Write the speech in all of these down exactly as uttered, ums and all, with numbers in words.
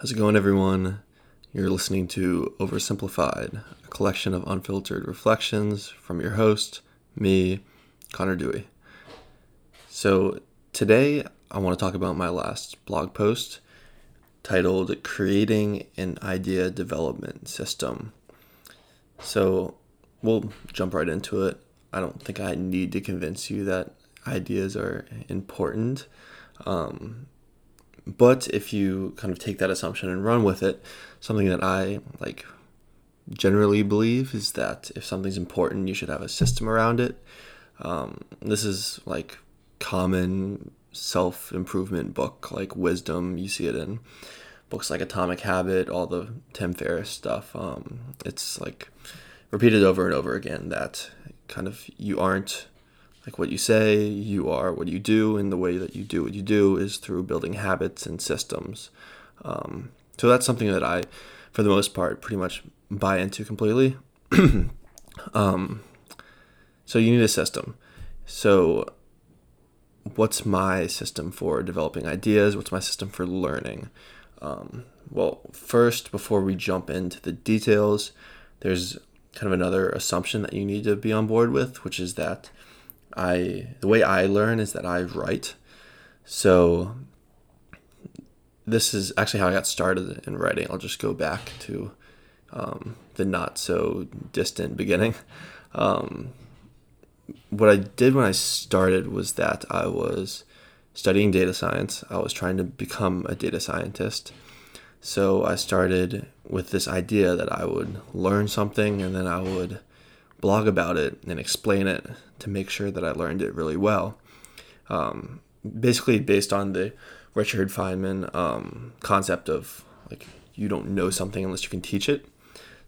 How's it going, everyone? You're listening to Oversimplified, a collection of unfiltered reflections from your host, me, Connor Dewey. So today I want to talk about my last blog post titled Creating an Idea Development System. So we'll jump right into it. I don't think I need to convince you that ideas are important. Um, But if you kind of take that assumption and run with it, something that I like generally believe is that if something's important, you should have a system around it. Um, this is like common self-improvement book, like wisdom. You see it in books like Atomic Habit, all the Tim Ferriss stuff. Um, it's like repeated over and over again that kind of you aren't like what you say, you are what you do, and the way that you do what you do is through building habits and systems. Um, so that's something that I, for the most part, pretty much buy into completely. um, so you need a system. So what's my system for developing ideas? What's my system for learning? Um, well, first, before we jump into the details, there's kind of another assumption that you need to be on board with, which is that I the way I learn is that I write. So this is actually how I got started in writing. I'll just go back to um, the not so distant beginning. Um, what I did when I started was that I was studying data science. I was trying to become a data scientist. So I started with this idea that I would learn something and then I would blog about it and explain it to make sure that I learned it really well. Um, basically based on the Richard Feynman um, concept of like, you don't know something unless you can teach it.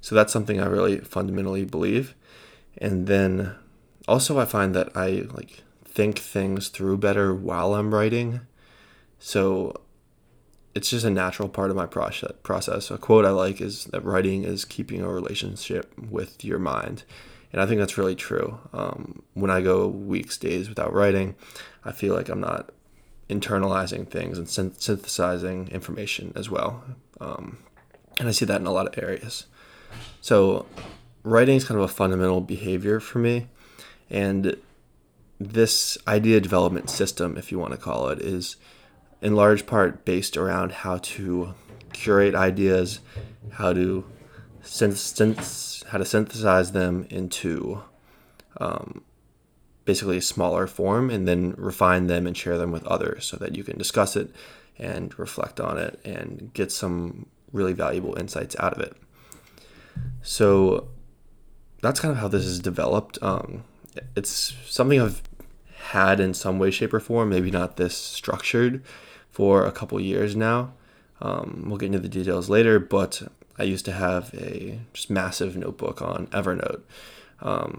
So that's something I really fundamentally believe. And then also I find that I like think things through better while I'm writing. So it's just a natural part of my process. A quote I like is that writing is keeping a relationship with your mind. And I think that's really true. Um, when I go weeks, days without writing, I feel like I'm not internalizing things and synth- synthesizing information as well. Um, and I see that in a lot of areas. So writing is kind of a fundamental behavior for me. And this idea development system, if you want to call it, is in large part based around how to curate ideas, how to Since how to synthesize them into um, basically a smaller form and then refine them and share them with others so that you can discuss it and reflect on it and get some really valuable insights out of it. So that's kind of how this is developed. Um, it's something I've had in some way, shape, or form, maybe not this structured, for a couple years now. Um, we'll get into the details later, but I used to have a just massive notebook on Evernote. Um,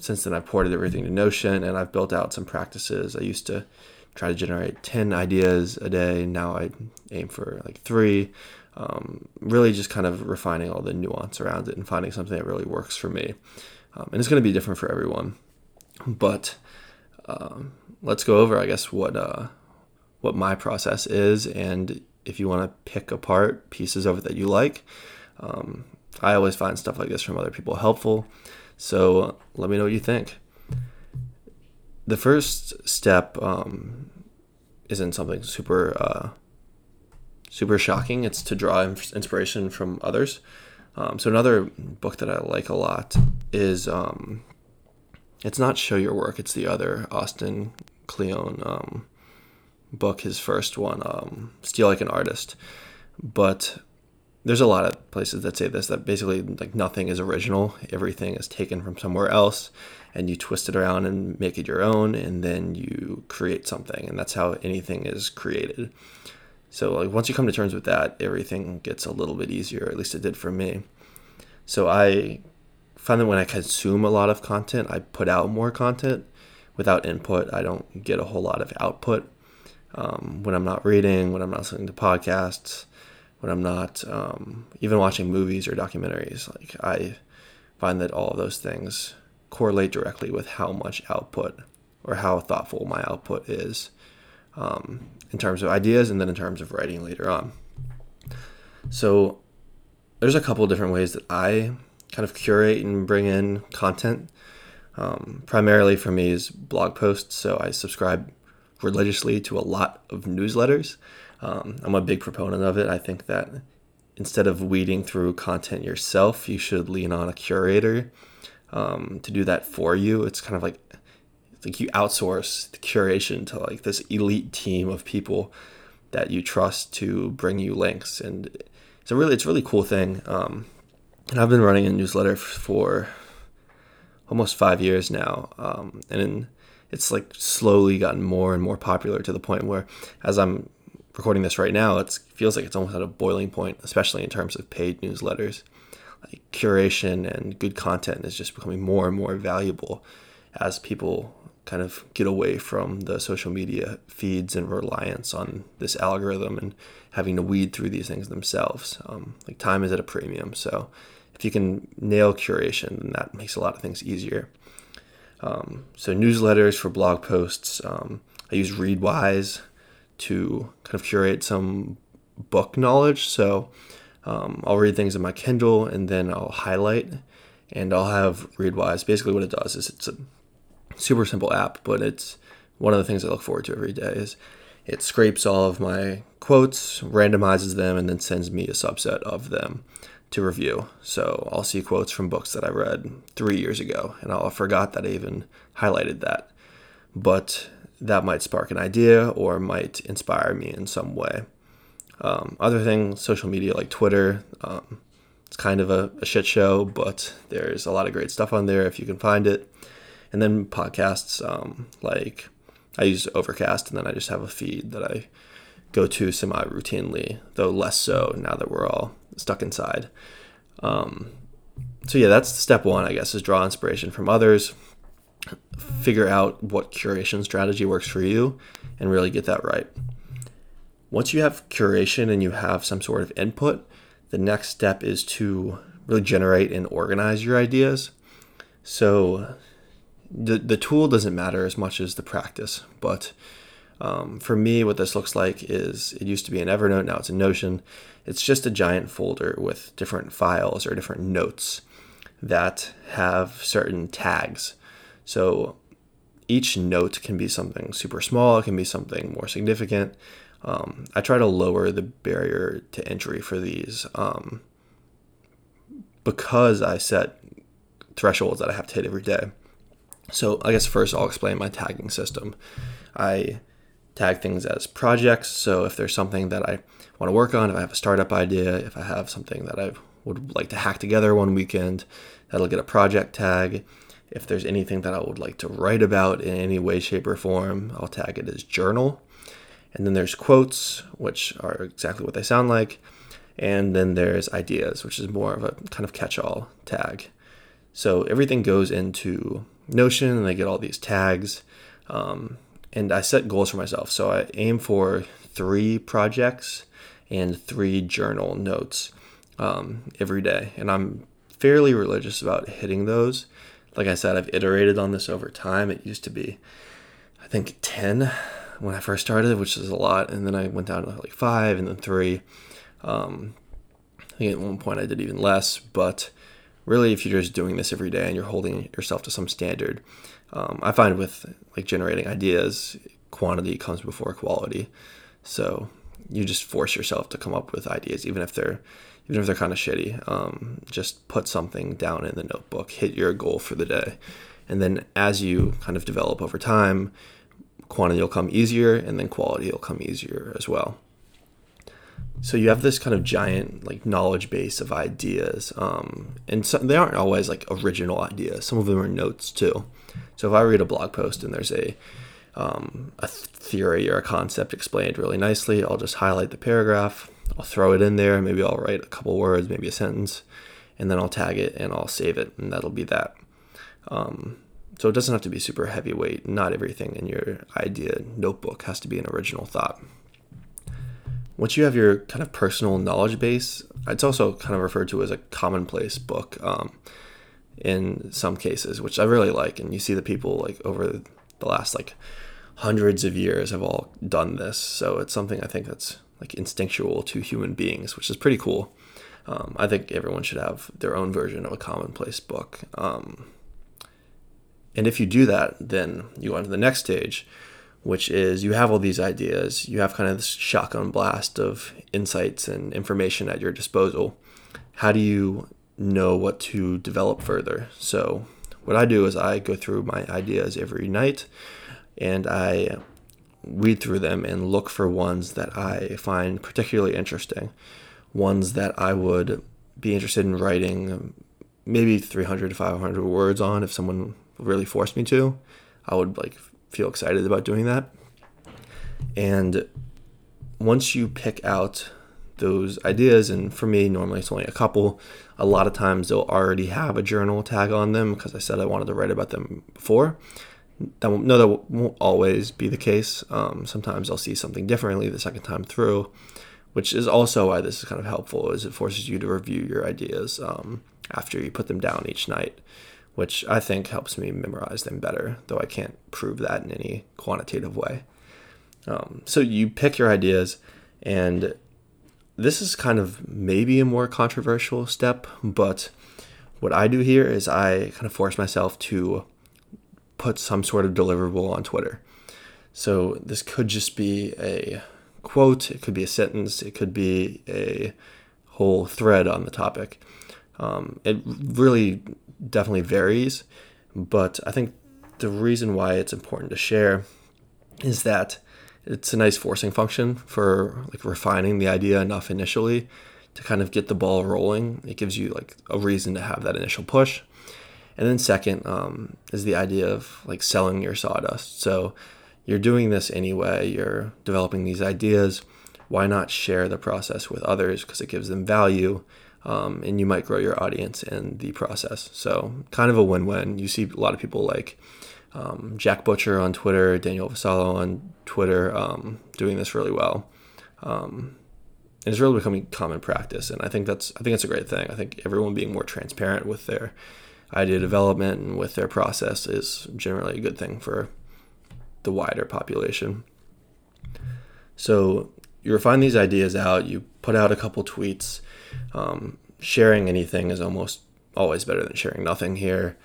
since then, I've ported everything to Notion, and I've built out some practices. I used to try to generate ten ideas a day. Now I aim for like three. Um, really just kind of refining all the nuance around it and finding something that really works for me. Um, and it's going to be different for everyone. But um, let's go over, I guess, what uh, what my process is, and if you want to pick apart pieces of it that you like. Um, I always find stuff like this from other people helpful. So let me know what you think. The first step um, isn't something super, uh, super shocking. It's to draw inspiration from others. Um, so another book that I like a lot is, um, it's not Show Your Work. It's the other Austin Cleone um book, his first one, um, Steal Like an Artist. But there's a lot of places that say this, that basically like nothing is original. Everything is taken from somewhere else and you twist it around and make it your own. And then you create something, and that's how anything is created. So like once you come to terms with that, everything gets a little bit easier. At least it did for me. So I find that when I consume a lot of content, I put out more content. Without input, I don't get a whole lot of output. Um, when I'm not reading, when I'm not listening to podcasts, when I'm not um, even watching movies or documentaries, like I find that all of those things correlate directly with how much output or how thoughtful my output is um, in terms of ideas and then in terms of writing later on. So there's a couple of different ways that I kind of curate and bring in content. Um, primarily for me is blog posts. So I subscribe religiously to a lot of newsletters. Um, I'm a big proponent of it. I think that instead of weeding through content yourself, you should lean on a curator um, to do that for you. It's kind of like, like you outsource the curation to like this elite team of people that you trust to bring you links. And so really, it's a really cool thing. Um, and I've been running a newsletter for almost five years now. Um, and in, it's like slowly gotten more and more popular to the point where as I'm recording this right now, it feels like it's almost at a boiling point, especially in terms of paid newsletters. Like curation and good content is just becoming more and more valuable as people kind of get away from the social media feeds and reliance on this algorithm and having to weed through these things themselves. Um, like time is at a premium. So if you can nail curation, then that makes a lot of things easier. Um, so newsletters for blog posts. Um, I use Readwise to kind of curate some book knowledge. So um, I'll read things in my Kindle and then I'll highlight and I'll have Readwise. Basically what it does is it's a super simple app, but it's one of the things I look forward to every day is it scrapes all of my quotes, randomizes them, and then sends me a subset of them to review. So I'll see quotes from books that I read three years ago, and I'll forgot that I even highlighted that. But that might spark an idea or might inspire me in some way. Um, other things, social media like Twitter, um, it's kind of a, a shit show, but there's a lot of great stuff on there if you can find it. And then podcasts, um, like I use Overcast, and then I just have a feed that I go to semi-routinely, though less so now that we're all stuck inside. Um, so yeah, that's step one, I guess, is draw inspiration from others, figure out what curation strategy works for you, and really get that right. Once you have curation and you have some sort of input, the next step is to really generate and organize your ideas. So the the tool doesn't matter as much as the practice, but Um, for me, what this looks like is it used to be in Evernote, now it's in Notion. It's just a giant folder with different files or different notes that have certain tags. So each note can be something super small, it can be something more significant. Um, I try to lower the barrier to entry for these um, because I set thresholds that I have to hit every day. So I guess first I'll explain my tagging system. I tag things as projects. So if there's something that I want to work on, if I have a startup idea, if I have something that I would like to hack together one weekend, that'll get a project tag. If there's anything that I would like to write about in any way, shape, or form, I'll tag it as journal. And then there's quotes, which are exactly what they sound like. And then there's ideas, which is more of a kind of catch-all tag. So everything goes into Notion and I get all these tags. Um, And I set goals for myself. So I aim for three projects and three journal notes um, every day. And I'm fairly religious about hitting those. Like I said, I've iterated on this over time. It used to be, I think, ten when I first started, which is a lot. And then I went down to like five and then three. Um, I think at one point I did even less. But really, if you're just doing this every day and you're holding yourself to some standard, Um, I find with like generating ideas, quantity comes before quality. So you just force yourself to come up with ideas, even if they're even if they're kind of shitty. Um, just put something down in the notebook, hit your goal for the day. And then as you kind of develop over time, quantity will come easier and then quality will come easier as well. So you have this kind of giant like knowledge base of ideas, um, and so they aren't always like original ideas. Some of them are notes too. So if I read a blog post and there's a um, a theory or a concept explained really nicely, I'll just highlight the paragraph. I'll throw it in there. Maybe I'll write a couple words, maybe a sentence, and then I'll tag it and I'll save it, and that'll be that. Um, so it doesn't have to be super heavyweight. Not everything in your idea notebook has to be an original thought. Once you have your kind of personal knowledge base, it's also kind of referred to as a commonplace book um, in some cases, which I really like. And you see the people like over the last like hundreds of years have all done this. So it's something I think that's like instinctual to human beings, which is pretty cool. Um, I think everyone should have their own version of a commonplace book. Um, and if you do that, then you go on to the next stage, which is you have all these ideas. You have kind of this shotgun blast of insights and information at your disposal. How do you know what to develop further? So what I do is I go through my ideas every night and I read through them and look for ones that I find particularly interesting, ones that I would be interested in writing maybe three hundred to five hundred words on. If someone really forced me to, I would like feel excited about doing that. And once you pick out those ideas, and for me, normally it's only a couple, a lot of times they'll already have a journal tag on them because I said I wanted to write about them before. That won't, no, that won't always be the case. Um, sometimes I'll see something differently the second time through, which is also why this is kind of helpful, is it forces you to review your ideas um, after you put them down each night, which I think helps me memorize them better, though I can't prove that in any quantitative way. Um, so you pick your ideas, and this is kind of maybe a more controversial step, but what I do here is I kind of force myself to put some sort of deliverable on Twitter. So this could just be a quote, it could be a sentence, it could be a whole thread on the topic. Um, it really definitely varies, but I think the reason why it's important to share is that it's a nice forcing function for like refining the idea enough initially to kind of get the ball rolling. It gives you like a reason to have that initial push. And then second um, is the idea of like selling your sawdust. So you're doing this anyway, you're developing these ideas. Why not share the process with others? Because it gives them value. Um, and you might grow your audience in the process. So kind of a win-win. You see a lot of people like um, Jack Butcher on Twitter, Daniel Vassallo on Twitter um, doing this really well. Um, and it's really becoming common practice. And I think that's I think that's a great thing. I think everyone being more transparent with their idea development and with their process is generally a good thing for the wider population. So you refine these ideas out, you put out a couple tweets. Um, sharing anything is almost always better than sharing nothing here.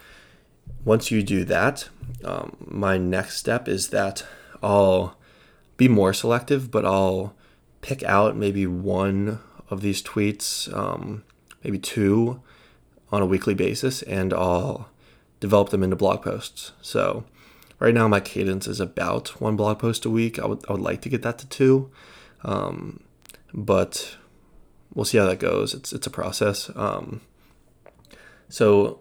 Once you do that, um, my next step is that I'll be more selective, but I'll pick out maybe one of these tweets, um, maybe two on a weekly basis, and I'll develop them into blog posts. So right now my cadence is about one blog post a week. I would, I would like to get that to two. Um, but we'll see how that goes. It's it's a process. Um, so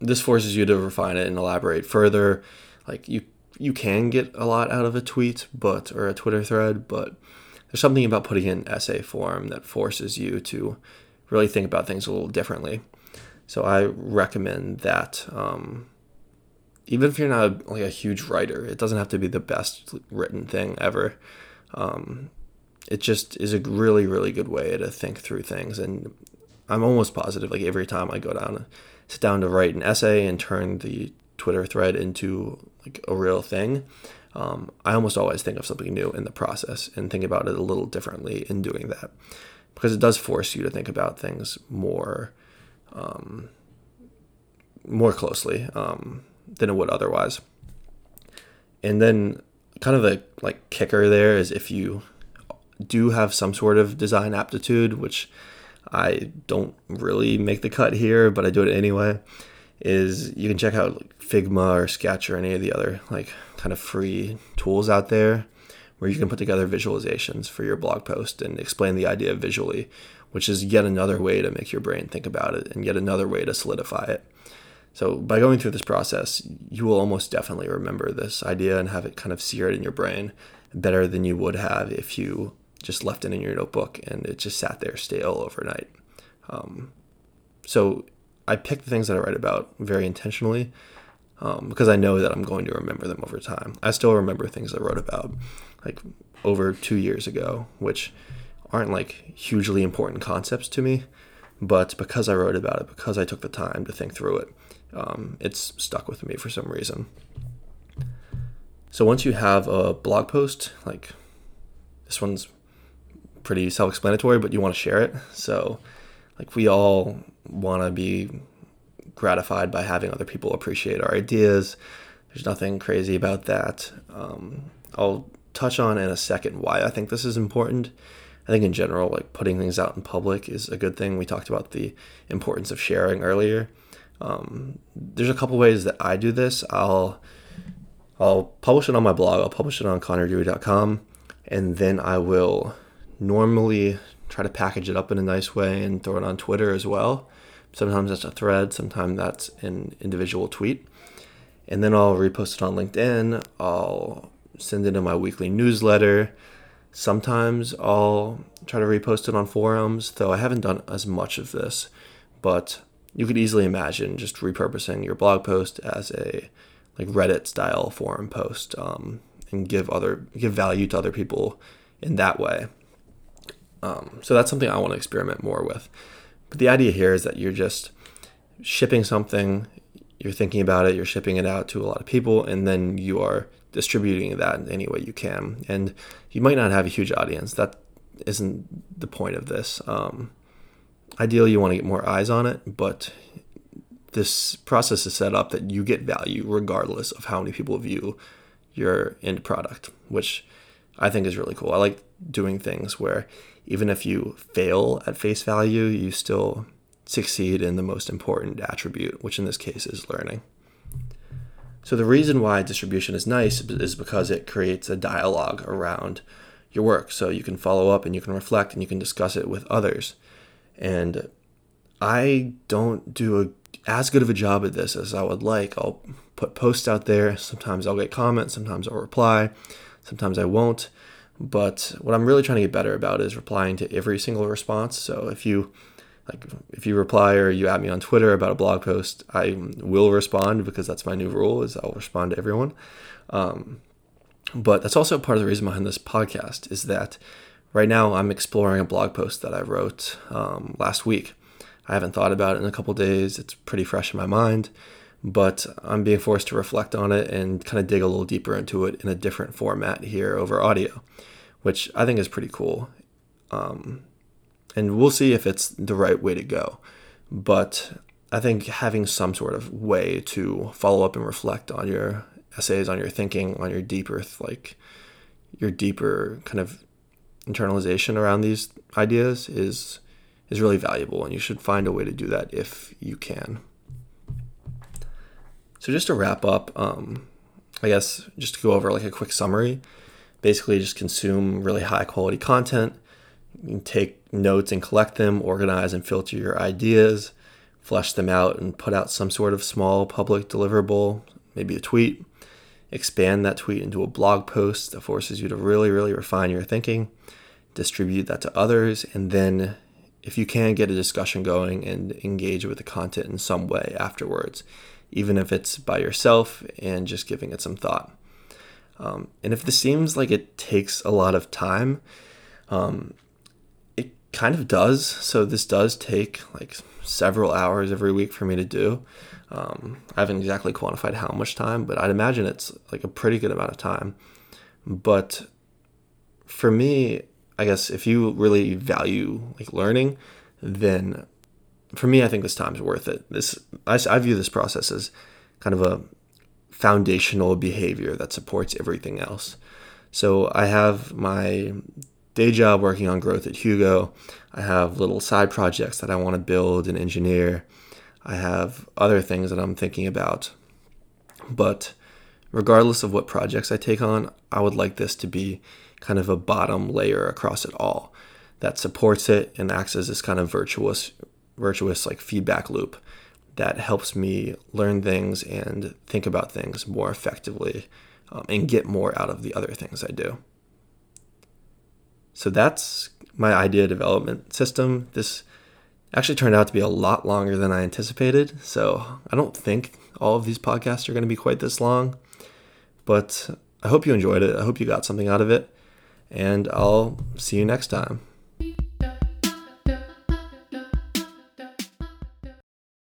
this forces you to refine it and elaborate further. Like you you can get a lot out of a tweet, but or a Twitter thread, but there's something about putting it in essay form that forces you to really think about things a little differently. So I recommend that. Um, even if you're not like a huge writer, it doesn't have to be the best written thing ever. Um, It just is a really, really good way to think through things. And I'm almost positive, like every time I go down, and sit down to write an essay and turn the Twitter thread into like a real thing, um, I almost always think of something new in the process and think about it a little differently in doing that, because it does force you to think about things more, um, more closely um, than it would otherwise. And then kind of the like kicker there is if you do have some sort of design aptitude, which I don't really make the cut here, but I do it anyway, is you can check out like Figma or Sketch or any of the other like kind of free tools out there where you can put together visualizations for your blog post and explain the idea visually, which is yet another way to make your brain think about it and yet another way to solidify it. So by going through this process, you will almost definitely remember this idea and have it kind of seared in your brain better than you would have if you just left it in your notebook and it just sat there stale overnight. Um, so I pick the things that I write about very intentionally um, because I know that I'm going to remember them over time. I still remember things I wrote about like over two years ago, which aren't like hugely important concepts to me, but because I wrote about it, because I took the time to think through it, um, it's stuck with me for some reason. So once you have a blog post, like this one's pretty self-explanatory, but you want to share it. So like we all want to be gratified by having other people appreciate our ideas. There's nothing crazy about that. Um, I'll touch on in a second why I think this is important. I think in general, like putting things out in public is a good thing. We talked about the importance of sharing earlier. Um, there's a couple ways that I do this. I'll I'll publish it on my blog. I'll publish it on connor dewey dot com, and then I will normally try to package it up in a nice way and throw it on Twitter as well. Sometimes that's a thread. Sometimes that's an individual tweet. And then I'll repost it on LinkedIn. I'll send it in my weekly newsletter. Sometimes I'll try to repost it on forums, though I haven't done as much of this. But you could easily imagine just repurposing your blog post as a like Reddit-style forum post, um, and give other give value to other people in that way. Um, so that's something I want to experiment more with. But the idea here is that you're just shipping something, you're thinking about it, you're shipping it out to a lot of people, and then you are distributing that in any way you can. And you might not have a huge audience. That isn't the point of this. Um, ideally, you want to get more eyes on it, but this process is set up that you get value regardless of how many people view your end product, which I think is really cool. I like doing things where even if you fail at face value, you still succeed in the most important attribute, which in this case is learning. So the reason why distribution is nice is because it creates a dialogue around your work. So you can follow up and you can reflect and you can discuss it with others. And I don't do a, as good of a job at this as I would like. I'll put posts out there. Sometimes I'll get comments. Sometimes I'll reply. Sometimes I won't. But what I'm really trying to get better about is replying to every single response. So if you like, if you reply or you at me on Twitter about a blog post, I will respond because that's my new rule is I'll respond to everyone. Um, but that's also part of the reason behind this podcast is that right now I'm exploring a blog post that I wrote um, last week. I haven't thought about it in a couple days. It's pretty fresh in my mind, but I'm being forced to reflect on it and kind of dig a little deeper into it in a different format here over audio, which I think is pretty cool. Um, and we'll see if it's the right way to go. But I think having some sort of way to follow up and reflect on your essays, on your thinking, on your deeper, like your deeper kind of internalization around these ideas is is really valuable, and you should find a way to do that if you can. So just to wrap up, um, I guess just to go over like a quick summary, basically just consume really high quality content, take notes and collect them, organize and filter your ideas, flesh them out and put out some sort of small public deliverable, maybe a tweet, expand that tweet into a blog post that forces you to really, really refine your thinking, distribute that to others, and then if you can get a discussion going and engage with the content in some way afterwards, even if it's by yourself and just giving it some thought. Um, and if this seems like it takes a lot of time, um, it kind of does. So this does take like several hours every week for me to do. Um, I haven't exactly quantified how much time, but I'd imagine it's like a pretty good amount of time. But for me, I guess if you really value like learning, then for me, I think this time's worth it. This I, I view this process as kind of a foundational behavior that supports everything else. So I have my day job working on growth at Hugo. I have little side projects that I want to build and engineer. I have other things that I'm thinking about. But regardless of what projects I take on, I would like this to be kind of a bottom layer across it all that supports it and acts as this kind of virtuous virtuous like feedback loop that helps me learn things and think about things more effectively, um, and get more out of the other things I do. So that's my idea development system. This actually turned out to be a lot longer than I anticipated. So I don't think all of these podcasts are going to be quite this long, but I hope you enjoyed it. I hope you got something out of it. And I'll see you next time.